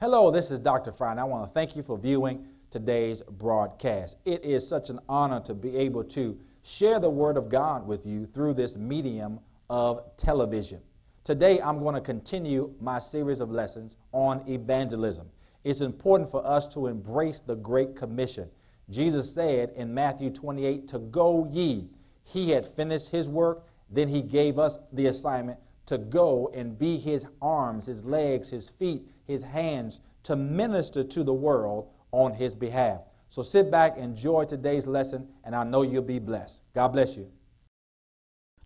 Hello, this is Dr. Fry, and I want to thank you for viewing today's broadcast. It is such an honor to be able to share the Word of God with you through this medium of television. Today, I'm going to continue my series of lessons on evangelism. It's important for us to embrace the Great Commission. Jesus said in Matthew 28, to go ye. He had finished his work, then he gave us the assignment to go and be his arms, his legs, his feet, his hands, to minister to the world on his behalf. So sit back, enjoy today's lesson, and I know you'll be blessed. God bless you.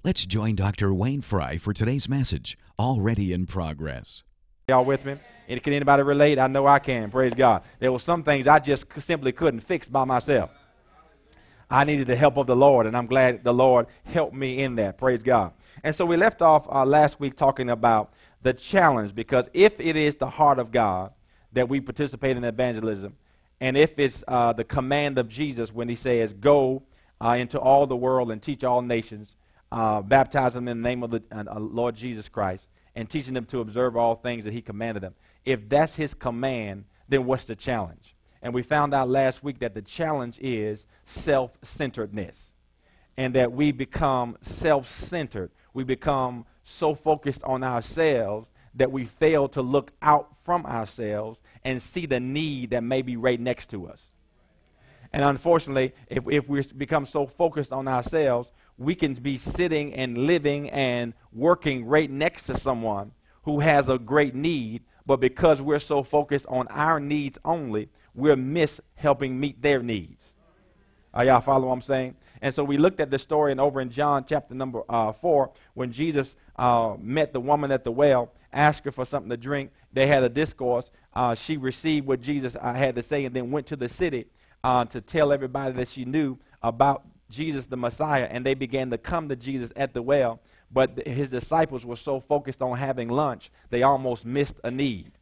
Let's join Dr. Wayne Fry for today's message, Already in Progress. Y'all with me? Can anybody relate? I know I can. Praise God. There were some things I just simply couldn't fix by myself. I needed the help of the Lord, and I'm glad the Lord helped me in that. Praise God. And so we left off last week talking about the challenge, because if it is the heart of God that we participate in evangelism, and if it's the command of Jesus when he says, go into all the world and teach all nations, baptize them in the name of the Lord Jesus Christ, and teaching them to observe all things that he commanded them. If that's his command, then what's the challenge? And we found out last week that the challenge is self-centeredness, and that we become self-centered. We become so focused on ourselves that we fail to look out from ourselves and see the need that may be right next to us. And unfortunately, if we become so focused on ourselves, we can be sitting and living and working right next to someone who has a great need, but because we're so focused on our needs only, we're helping meet their needs. Are y'all following what I'm saying? And so we looked at the story and over in John chapter number 4, when Jesus met the woman at the well, asked her for something to drink. They had a discourse. She received what Jesus had to say and then went to the city to tell everybody that she knew about Jesus the Messiah. And they began to come to Jesus at the well, but his disciples were so focused on having lunch, they almost missed a need.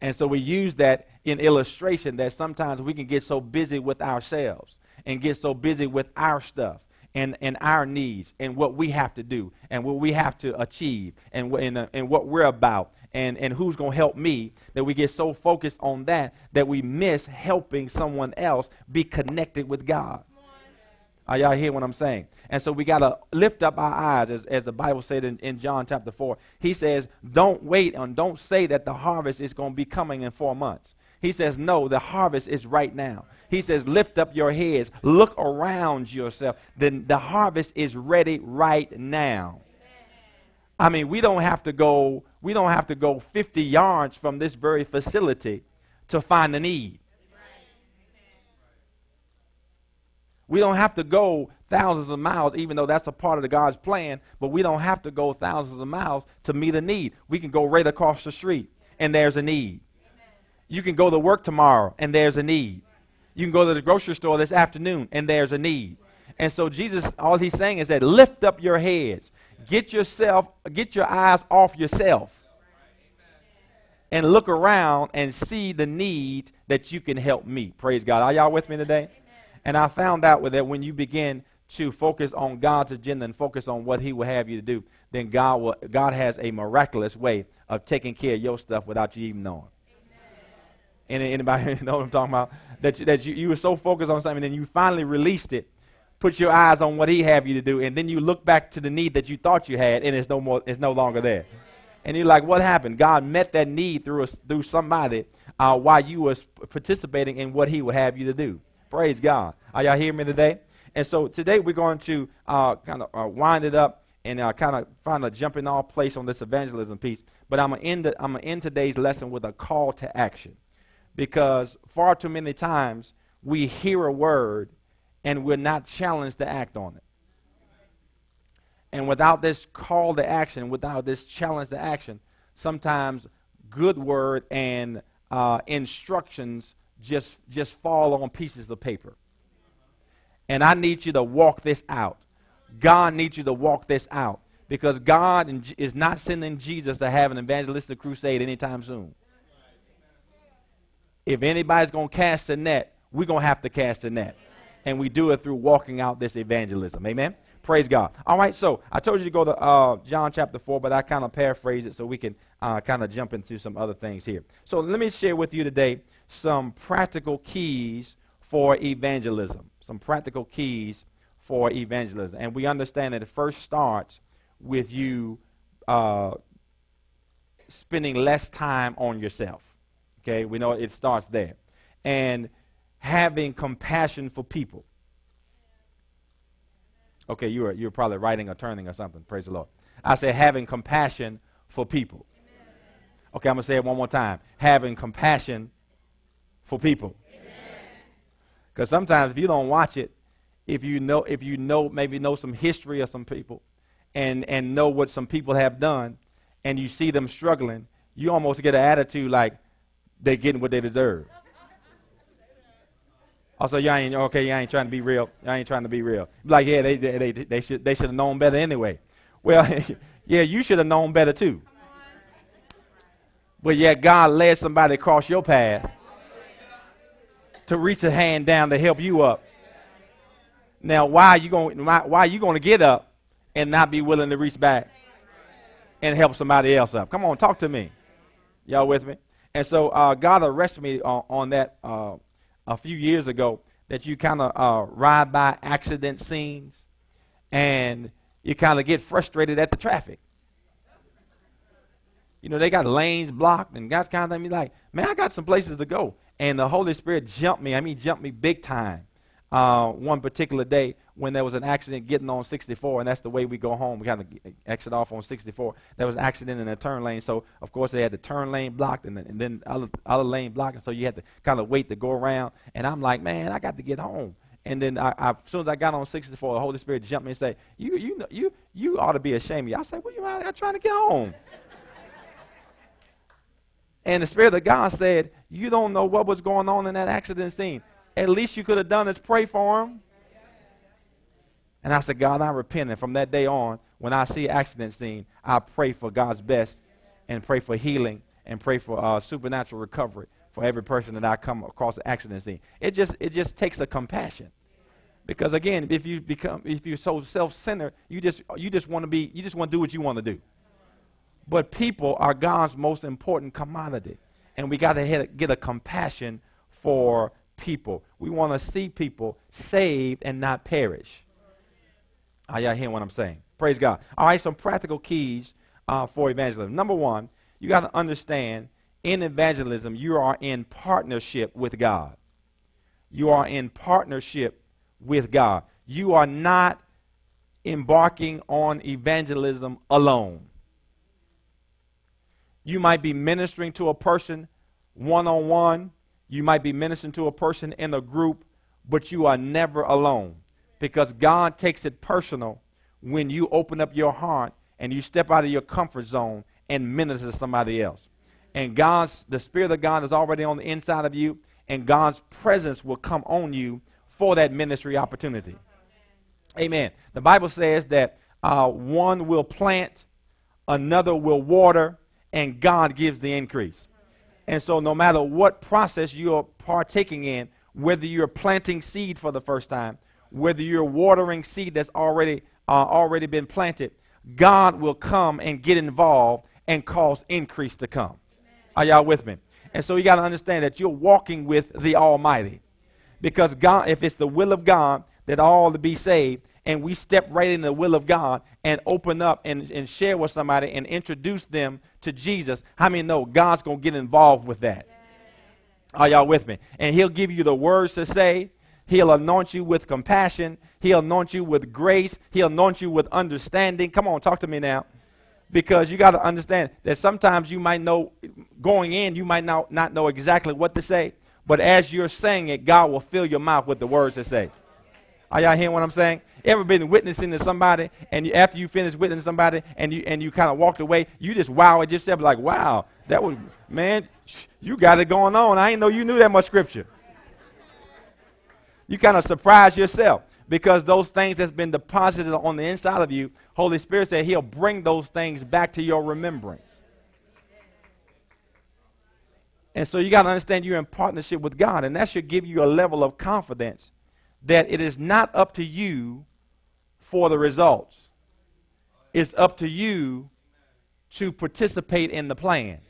And so we use that in illustration that sometimes we can get so busy with ourselves and get so busy with our stuff and our needs and what we have to do and what we have to achieve and what we're about and who's going to help me, that we get so focused on that we miss helping someone else be connected with God. Are y'all hear what I'm saying? And so we got to lift up our eyes, as the Bible said in John chapter 4. He says, don't wait and don't say that the harvest is going to be coming in 4 months. He says, no, the harvest is right now. He says, lift up your heads. Look around yourself. The harvest is ready right now. Amen. I mean, we don't have to go 50 yards from this very facility to find the need. Right. We don't have to go thousands of miles, even though that's a part of God's plan, but we don't have to go thousands of miles to meet a need. We can go right across the street, and there's a need. Amen. You can go to work tomorrow, and there's a need. You can go to the grocery store this afternoon, and there's a need. And so Jesus, all he's saying is that lift up your heads. Get your eyes off yourself. And look around and see the need that you can help meet. Praise God. Are y'all with me today? And I found out that when you begin to focus on God's agenda and focus on what he will have you to do, then God has a miraculous way of taking care of your stuff without you even knowing. Anybody know what I'm talking about? That you were so focused on something, and then you finally released it, put your eyes on what he have you to do, and then you look back to the need that you thought you had, and it's no longer there. And you're like, what happened? God met that need through somebody while you was participating in what he would have you to do. Praise God. Are y'all hearing me today? And so today we're going to kind of wind it up and kind of find a jumping off place on this evangelism piece. But I'm gonna end today's lesson with a call to action, because far too many times we hear a word and we're not challenged to act on it. And without this call to action, without this challenge to action, sometimes good word and instructions just fall on pieces of paper. And I need you to walk this out. God needs you to walk this out, because God is not sending Jesus to have an evangelistic crusade anytime soon. If anybody's going to cast a net, we're going to have to cast a net. And we do it through walking out this evangelism. Amen? Praise God. All right, so I told you to go to John chapter 4, but I kind of paraphrase it so we can kind of jump into some other things here. So let me share with you today some practical keys for evangelism. Some practical keys for evangelism. And we understand that it first starts with you spending less time on yourself. Okay, we know it starts there. And having compassion for people. Okay, you're probably writing or turning or something. Praise the Lord. I said having compassion for people. Amen. Okay, I'm going to say it one more time. Having compassion for people. Because sometimes if you don't watch it, if you maybe know some history of some people and know what some people have done, and you see them struggling, you almost get an attitude like they're getting what they deserve. Also, y'all ain't trying to be real. Y'all ain't trying to be real. Like, yeah, they should have known better anyway. Well, yeah, you should have known better too. But yet God led somebody across your path to reach a hand down to help you up. Now, why are you going to get up and not be willing to reach back and help somebody else up? Come on, talk to me. Y'all with me? And so God arrested me on that a few years ago, that you kind of ride by accident scenes and you kind of get frustrated at the traffic. You know, they got lanes blocked and guys kind of me like, man, I got some places to go. And the Holy Spirit jumped me. I mean, jumped me big time. One particular day when there was an accident getting on 64, and that's the way we go home. We kind of exit off on 64. There was an accident in the turn lane, so of course they had the turn lane blocked, and then other lane blocked, so you had to kind of wait to go around. And I'm like, man, I got to get home. And then as soon as I got on 64, the Holy Spirit jumped me and said, you ought to be ashamed of you. I said, well, I'm trying to get home. And the Spirit of God said, you don't know what was going on in that accident scene. At least you could have done is pray for him. And I said, God, I repent. And from that day on, when I see an accident scene, I pray for God's best and pray for healing and pray for supernatural recovery for every person that I come across an accident scene. It just takes a compassion. Because again, if you're so self-centered, you just want to do what you want to do. But people are God's most important commodity. And we got to get a compassion for people. We want to see people saved and not perish. Are y'all hearing what I'm saying? Praise God. All right, some practical keys for evangelism. Number one, you got to understand in evangelism, you are in partnership with God. You are in partnership with God. You are not embarking on evangelism alone. You might be ministering to a person one-on-one. You might be ministering to a person in a group, but you are never alone, because God takes it personal when you open up your heart and you step out of your comfort zone and minister to somebody else. And the Spirit of God is already on the inside of you, and God's presence will come on you for that ministry opportunity. Amen. The Bible says that one will plant, another will water, and God gives the increase. And so no matter what process you're partaking in, whether you're planting seed for the first time, whether you're watering seed that's already been planted, God will come and get involved and cause increase to come. Amen. Are y'all with me? And so you got to understand that you're walking with the Almighty. Because God, if it's the will of God that all to be saved, and we step right in the will of God and open up and share with somebody and introduce them to Jesus, how many know God's going to get involved with that? Are y'all with me? And he'll give you the words to say. He'll anoint you with compassion. He'll anoint you with grace. He'll anoint you with understanding. Come on, talk to me now. Because you got to understand that sometimes you might know, going in, you might not know exactly what to say. But as you're saying it, God will fill your mouth with the words to say. Are y'all hearing what I'm saying? Ever been witnessing to somebody, and after you finish witnessing somebody, and you kind of walked away, you just wow at yourself, like, wow, that was, man, you got it going on. I didn't know you knew that much scripture. You kind of surprise yourself, because those things that's been deposited on the inside of you, Holy Spirit said he'll bring those things back to your remembrance. And so you got to understand you're in partnership with God, and that should give you a level of confidence that it is not up to you for the results. It's up to you to participate in the plan.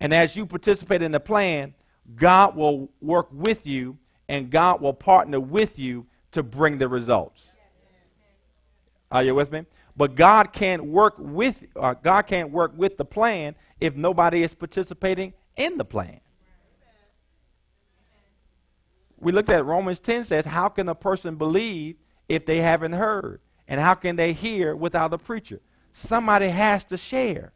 And as you participate in the plan, God will work with you, and God will partner with you to bring the results. Are you with me? But God can't work with the plan if nobody is participating in the plan. We looked at Romans 10 says, how can a person believe if they haven't heard? And how can they hear without a preacher? Somebody has to share.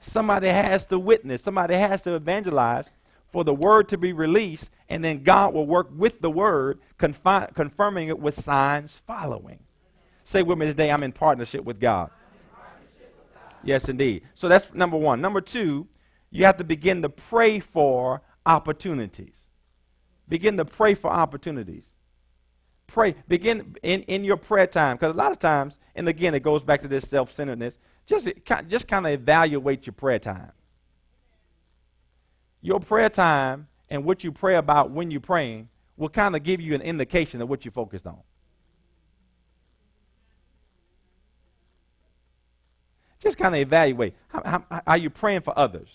Somebody has to witness. Somebody has to evangelize for the word to be released. And then God will work with the word, confirming it with signs following. Say with me today, I'm in partnership with God. Yes, indeed. So that's number one. Number two, you have to begin to pray for opportunities. Begin to pray for opportunities. Pray. Begin in your prayer time. Because a lot of times, and again, it goes back to this self-centeredness, just kind of evaluate your prayer time. Your prayer time and what you pray about when you're praying will kind of give you an indication of what you're focused on. Just kind of evaluate. How are you praying for others?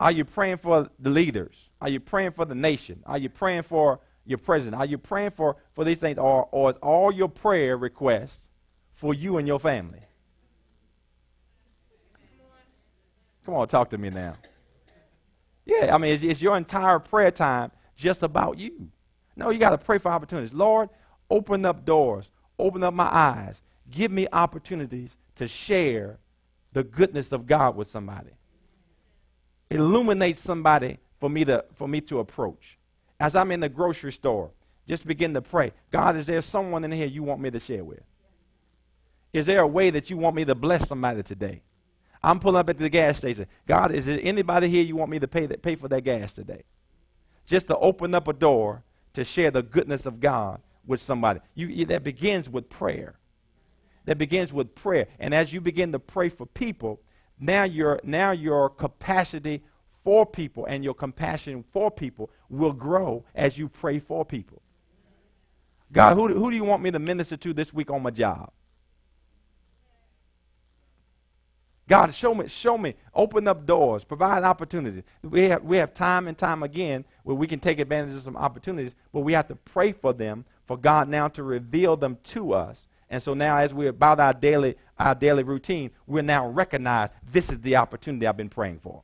Are you praying for the leaders? Are you praying for the nation? Are you praying for your president? Are you praying for these things? Or is all your prayer requests for you and your family? Come on, talk to me now. Yeah, I mean, is your entire prayer time just about you? No, you got to pray for opportunities. Lord, open up doors. Open up my eyes. Give me opportunities to share the goodness of God with somebody. Illuminate somebody for me to approach. As I'm in the grocery store, just begin to pray. God, is there someone in here you want me to share with? Is there a way that you want me to bless somebody today? I'm pulling up at the gas station. God, is there anybody here you want me to pay for that gas today? Just to open up a door to share the goodness of God with somebody. That begins with prayer. That begins with prayer. And as you begin to pray for people, now your capacity for people and your compassion for people will grow as you pray for people. God, who do you want me to minister to this week on my job? God, show me, open up doors, provide opportunities. We have time and time again where we can take advantage of some opportunities, but we have to pray for them, for God now to reveal them to us. And so now as we're about our daily routine, we're now recognized this is the opportunity I've been praying for.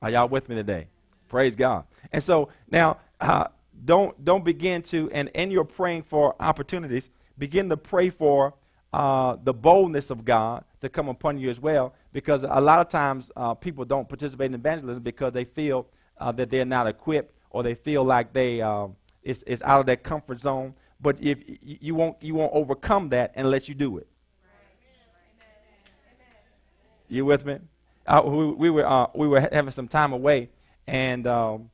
Are y'all with me today? Praise God. And so now don't begin to, and in your praying for opportunities, begin to pray for the boldness of God to come upon you as well, because a lot of times people don't participate in evangelism because they feel that they're not equipped, or they feel like they it's out of their comfort zone. But if you won't overcome that unless you do it. You with me? We were having some time away, and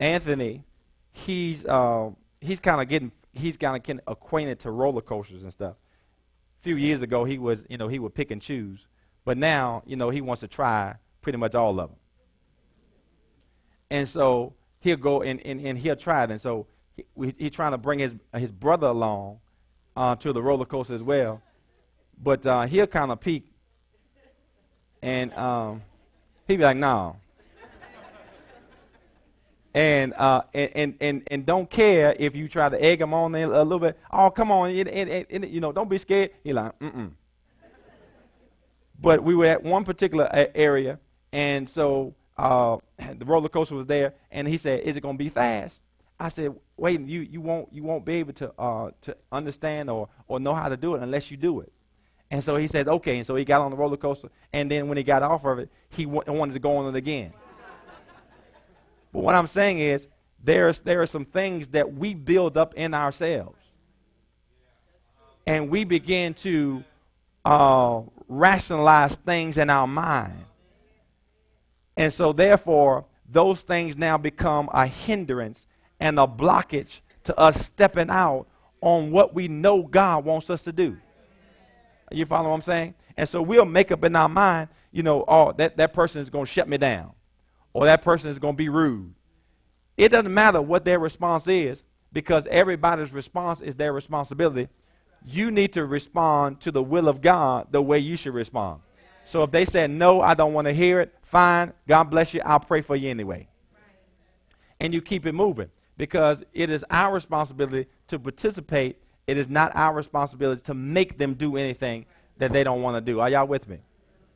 Anthony, he's kind of getting acquainted to roller coasters and stuff. A few years ago, he would pick and choose, but now he wants to try pretty much all of them. And so he'll go and he'll try it, and so. He's trying to bring his brother along to the roller coaster as well, but he'll kind of peek, and he'll be like, "No," and don't care if you try to egg him on a little bit. "Oh, come on, don't be scared." He's like, "Mm-mm." But we were at one particular area, and so the roller coaster was there, and he said, "Is it going to be fast?" I said, "Wait, you won't be able to understand or know how to do it unless you do it." And so he said, "Okay." And so he got on the roller coaster, and then when he got off of it, he wanted to go on it again. But what I'm saying is, there are some things that we build up in ourselves, and we begin to rationalize things in our mind, and so therefore those things now become a hindrance and a blockage to us stepping out on what we know God wants us to do. You follow what I'm saying? And so we'll make up in our mind, you know, oh, that person is going to shut me down, or that person is going to be rude. It doesn't matter what their response is, because everybody's response is their responsibility. You need to respond to the will of God the way you should respond. So if they said, "No, I don't want to hear it," fine, God bless you, I'll pray for you anyway. And you keep it moving, because it is our responsibility to participate. It is not our responsibility to make them do anything that they don't want to do. Are y'all with me?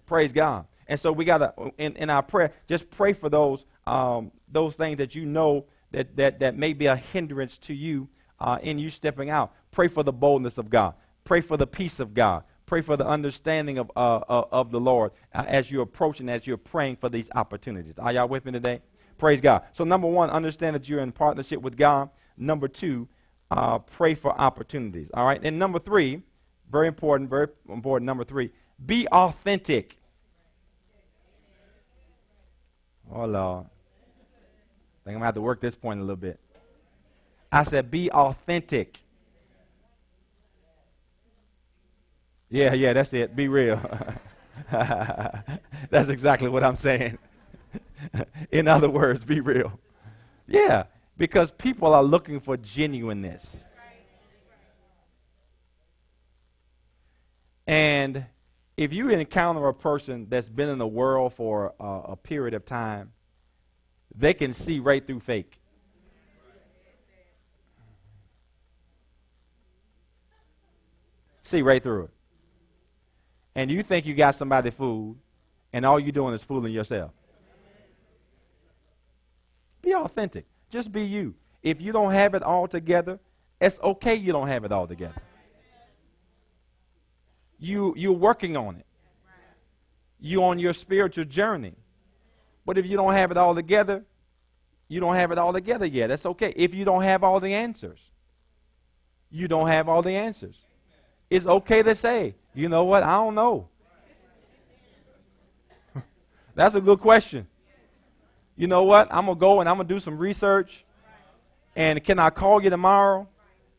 Praise God. And so we got to, in our prayer, just pray for those things that you know that may be a hindrance to you in you stepping out. Pray for the boldness of God. Pray for the peace of God. Pray for the understanding of the Lord as you approach and as you're praying for these opportunities. Are y'all with me today? Praise God. So number one, understand that you're in partnership with God. Number two, pray for opportunities. All right. And number three, very important, number three, be authentic. Oh, Lord. I think I'm going to have to work this point a little bit. I said, be authentic. Yeah, that's it. Be real. That's exactly what I'm saying. In other words, be real. Yeah, because people are looking for genuineness. And if you encounter a person that's been in the world for a period of time, they can see right through fake. See right through it. And you think you got somebody fooled, and all you're doing is fooling yourself. Be authentic. Just be you. If you don't have it all together, it's okay you don't have it all together. You're working on it. You're on your spiritual journey. But if you don't have it all together, you don't have it all together yet. That's okay. If you don't have all the answers, you don't have all the answers. It's okay to say, "You know what? I don't know." That's a good question. You know what? I'm going to go and I'm going to do some research. And can I call you tomorrow?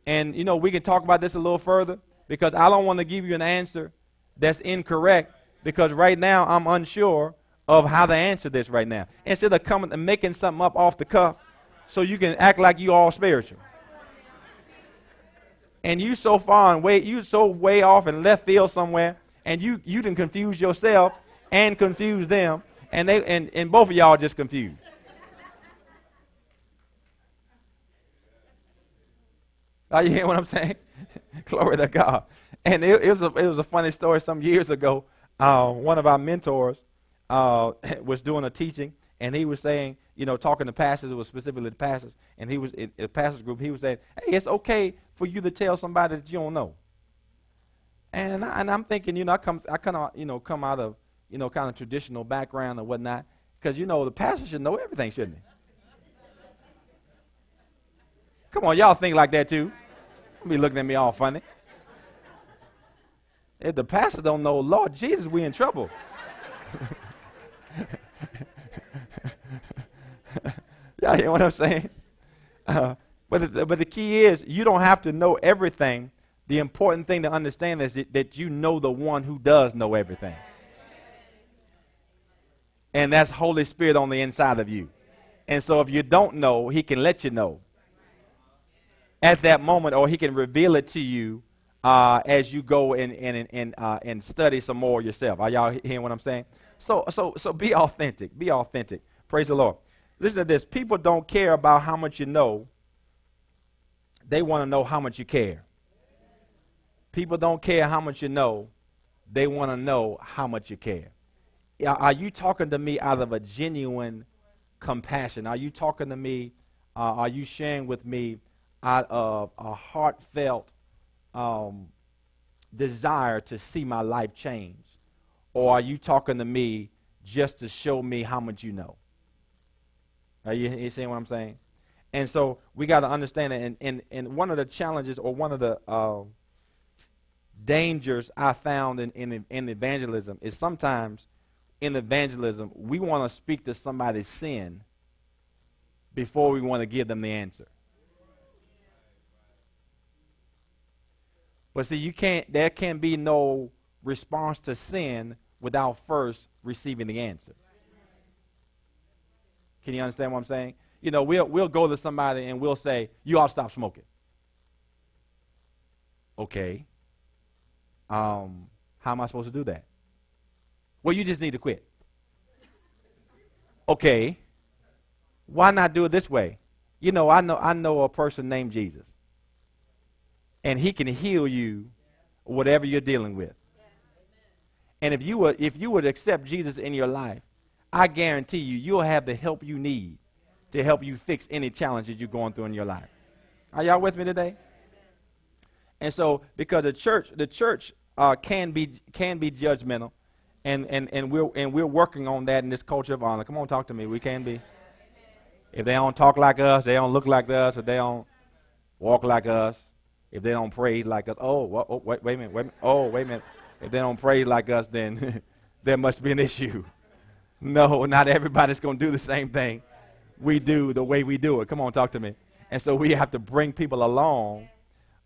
And, you know, we can talk about this a little further, because I don't want to give you an answer that's incorrect, because right now I'm unsure of how to answer this right now. Instead of coming and making something up off the cuff so you can act like you all spiritual. And you so far and way off in left field somewhere, and you done confuse yourself and confuse them, and they and both of y'all just confused. Are you hearing what I'm saying? Glory to God. And it was a funny story some years ago. One of our mentors was doing a teaching, and he was saying, you know, talking to pastors, it was specifically the pastors, and he was in the pastors group, he was saying, "Hey, it's okay for you to tell somebody that you don't know." And I'm thinking, you know, I come out of, you know, kind of traditional background and whatnot, because, you know, the pastor should know everything, shouldn't he? Come on, y'all think like that too. Don't be looking at me all funny. If the pastor don't know Lord Jesus, we in trouble. Y'all hear what I'm saying? But the key is, you don't have to know everything. The important thing to understand is that you know the one who does know everything. And that's Holy Spirit on the inside of you. And so if you don't know, he can let you know at that moment, or he can reveal it to you as you go and study some more yourself. Are y'all hearing what I'm saying? So be authentic. Be authentic. Praise the Lord. Listen to this. People don't care about how much you know. They want to know how much you care. People don't care how much you know. They want to know how much you care. Are you talking to me out of a genuine compassion? Are you talking to me? Are you sharing with me out of a heartfelt desire to see my life change? Or are you talking to me just to show me how much you know? Are you seeing what I'm saying? And so we got to understand that. And one of the challenges or one of the dangers I found in evangelism is sometimes in evangelism we want to speak to somebody's sin before we want to give them the answer. But see, you can't. There can be no response to sin without first receiving the answer. Can you understand what I'm saying? You know, we'll go to somebody and we'll say, "You ought to stop smoking." Okay. How am I supposed to do that? Well, you just need to quit. Okay. Why not do it this way? You know, I know a person named Jesus. And he can heal you whatever you're dealing with. And if you would accept Jesus in your life, I guarantee you, you'll have the help you need to help you fix any challenges you're going through in your life. Are y'all with me today? And so, because the church can be judgmental, and we're working on that in this culture of honor. Come on, talk to me. We can be. If they don't talk like us, they don't look like us, if they don't walk like us, if they don't praise like us. Oh, wait a minute. Oh, wait a minute. If they don't praise like us, then there must be an issue. No, not everybody's going to do the same thing we do the way we do it. Come on, talk to me. And so we have to bring people along.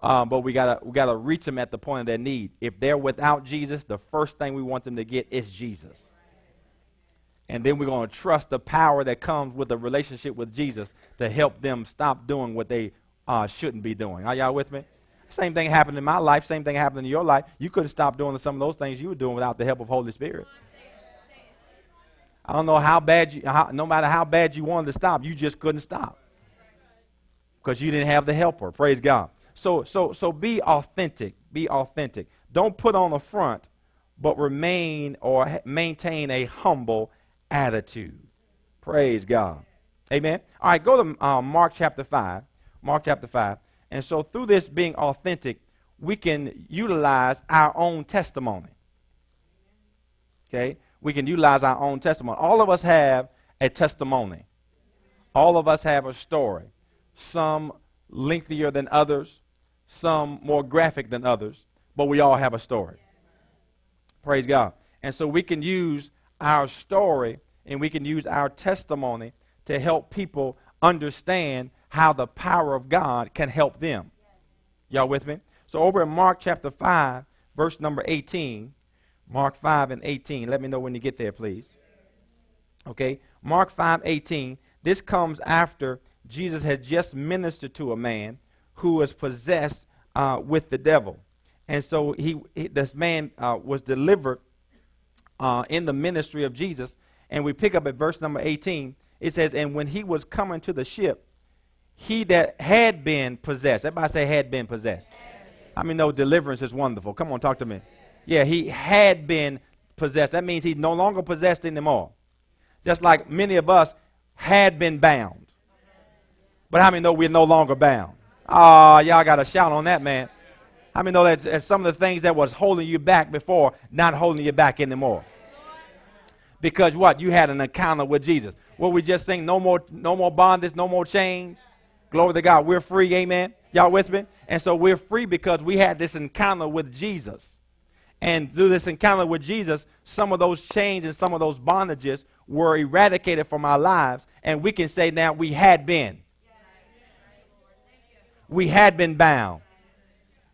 But we gotta reach them at the point of their need. If they're without Jesus, the first thing we want them to get is Jesus. And then we're going to trust the power that comes with a relationship with Jesus to help them stop doing what they shouldn't be doing. Are y'all with me? Same thing happened in my life. Same thing happened in your life. You could have stopped doing some of those things you were doing without the help of Holy Spirit. I don't know how bad no matter how bad you wanted to stop, you just couldn't stop because you didn't have the helper. Praise God. So be authentic. Be authentic. Don't put on a front, but remain or maintain a humble attitude. Praise God. Amen. All right, go to Mark chapter 5. Mark chapter 5. And so through this being authentic, we can utilize our own testimony. Okay? We can utilize our own testimony. All of us have a testimony. All of us have a story. Some lengthier than others. Some more graphic than others, but we all have a story. Praise God. And so we can use our story and we can use our testimony to help people understand how the power of God can help them. Y'all with me? So over in Mark chapter 5, verse number 18, Mark 5 and 18. Let me know when you get there, please. Okay, Mark 5:18. This comes after Jesus had just ministered to a man who was possessed with the devil. And so this man was delivered in the ministry of Jesus. And we pick up at verse number 18. It says, and when he was coming to the ship, he that had been possessed. Everybody say had been possessed. I mean, no, deliverance is wonderful. Come on, talk to me. Yeah, he had been possessed. That means he's no longer possessed anymore. Just like many of us had been bound. But how many know we're no longer bound? Y'all got to shout on that, man. How many know that some of the things that was holding you back before, not holding you back anymore? Because what? You had an encounter with Jesus. Well, we just sing, no more bondage, no more chains. Glory to God. We're free, amen? Y'all with me? And so we're free because we had this encounter with Jesus. And through this encounter with Jesus, some of those chains and some of those bondages were eradicated from our lives. And we can say now we had been. We had been bound.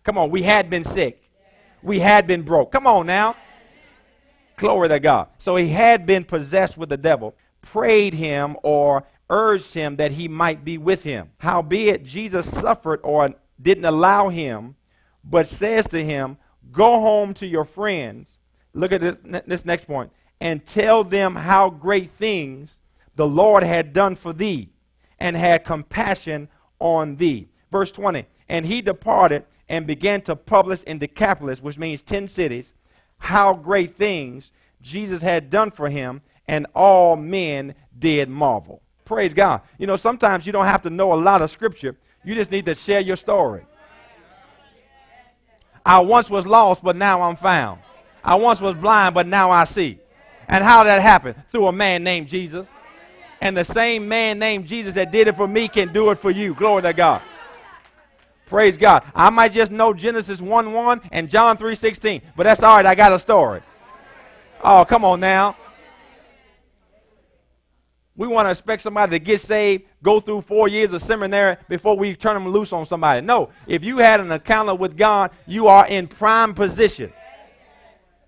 Come on, we had been sick. We had been broke. Come on now. Glory to God. So he had been possessed with the devil, prayed him or urged him that he might be with him. Howbeit Jesus suffered or didn't allow him, but says to him, go home to your friends. Look at this next point. And tell them how great things the Lord had done for thee and had compassion on thee. Verse 20, and he departed and began to publish in Decapolis, which means 10 cities, how great things Jesus had done for him, and all men did marvel. Praise God. You know, sometimes you don't have to know a lot of scripture. You just need to share your story. I once was lost, but now I'm found. I once was blind, but now I see. And how that happened? Through a man named Jesus. And the same man named Jesus that did it for me can do it for you. Glory to God. Praise God. I might just know Genesis 1:1 and John 3:16, but that's all right. I got a story. Oh, come on now. We want to expect somebody to get saved, go through 4 years of seminary before we turn them loose on somebody. No, if you had an encounter with God, you are in prime position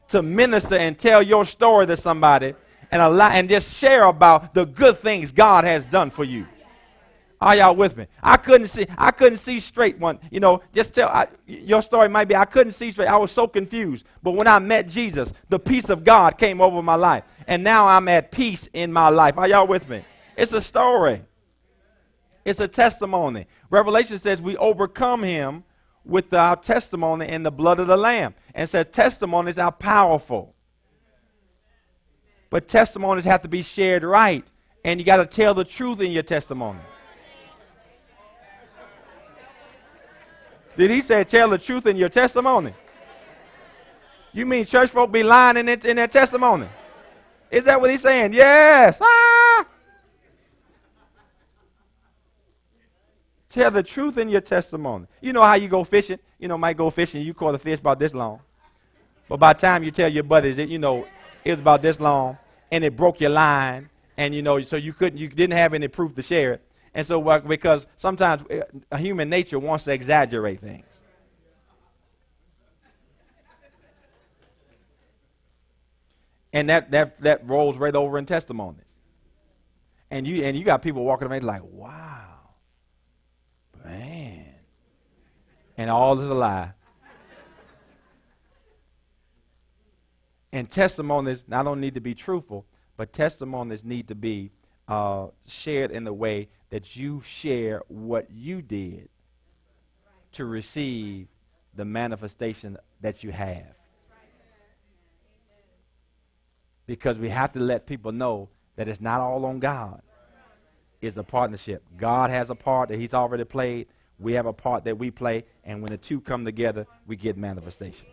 to minister and tell your story to somebody and just share about the good things God has done for you. Are y'all with me? I couldn't see straight one. You know, just tell your story might be I couldn't see straight. I was so confused. But when I met Jesus, the peace of God came over my life. And now I'm at peace in my life. Are y'all with me? It's a story. It's a testimony. Revelation says we overcome him with our testimony and the blood of the Lamb. And said testimonies are powerful. But testimonies have to be shared right. And you got to tell the truth in your testimony. Did he say tell the truth in your testimony? You mean church folk be lying in their testimony? Is that what he's saying? Yes. Ah! Tell the truth in your testimony. You know how you go fishing? You know, might go fishing, you caught a fish about this long. But by the time you tell your buddies, it, you know, it was about this long, and it broke your line, and, you know, so you didn't have any proof to share it. And so, because sometimes human nature wants to exaggerate things. And that rolls right over in testimonies. And you got people walking away like, wow, man. And all is a lie. And testimonies not only need to be truthful, but testimonies need to be shared in the way that you share what you did to receive the manifestation that you have. Because we have to let people know that it's not all on God. It's a partnership. God has a part that he's already played. We have a part that we play. And when the two come together, we get manifestation.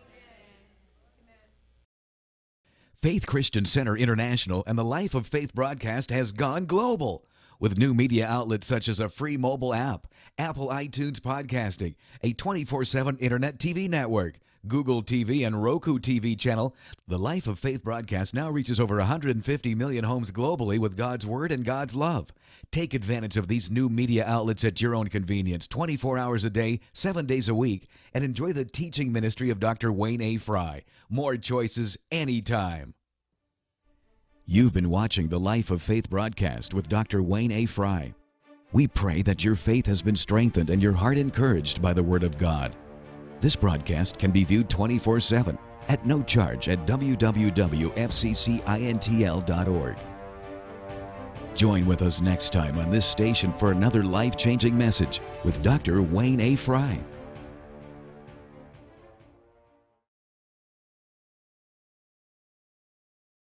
Faith Christian Center International and the Life of Faith broadcast has gone global with new media outlets such as a free mobile app, Apple iTunes podcasting, a 24/7 internet TV network, Google TV and Roku TV channel. The Life of Faith broadcast now reaches over 150 million homes globally with God's Word and God's love. Take advantage of these new media outlets at your own convenience, 24 hours a day, 7 days a week, and enjoy the teaching ministry of Dr. Wayne A. Fry. More choices anytime. You've been watching the Life of Faith broadcast with Dr. Wayne A. Fry. We pray that your faith has been strengthened and your heart encouraged by the Word of God. This broadcast can be viewed 24/7 at no charge at www.fccintl.org. Join with us next time on this station for another life-changing message with Dr. Wayne A. Fry.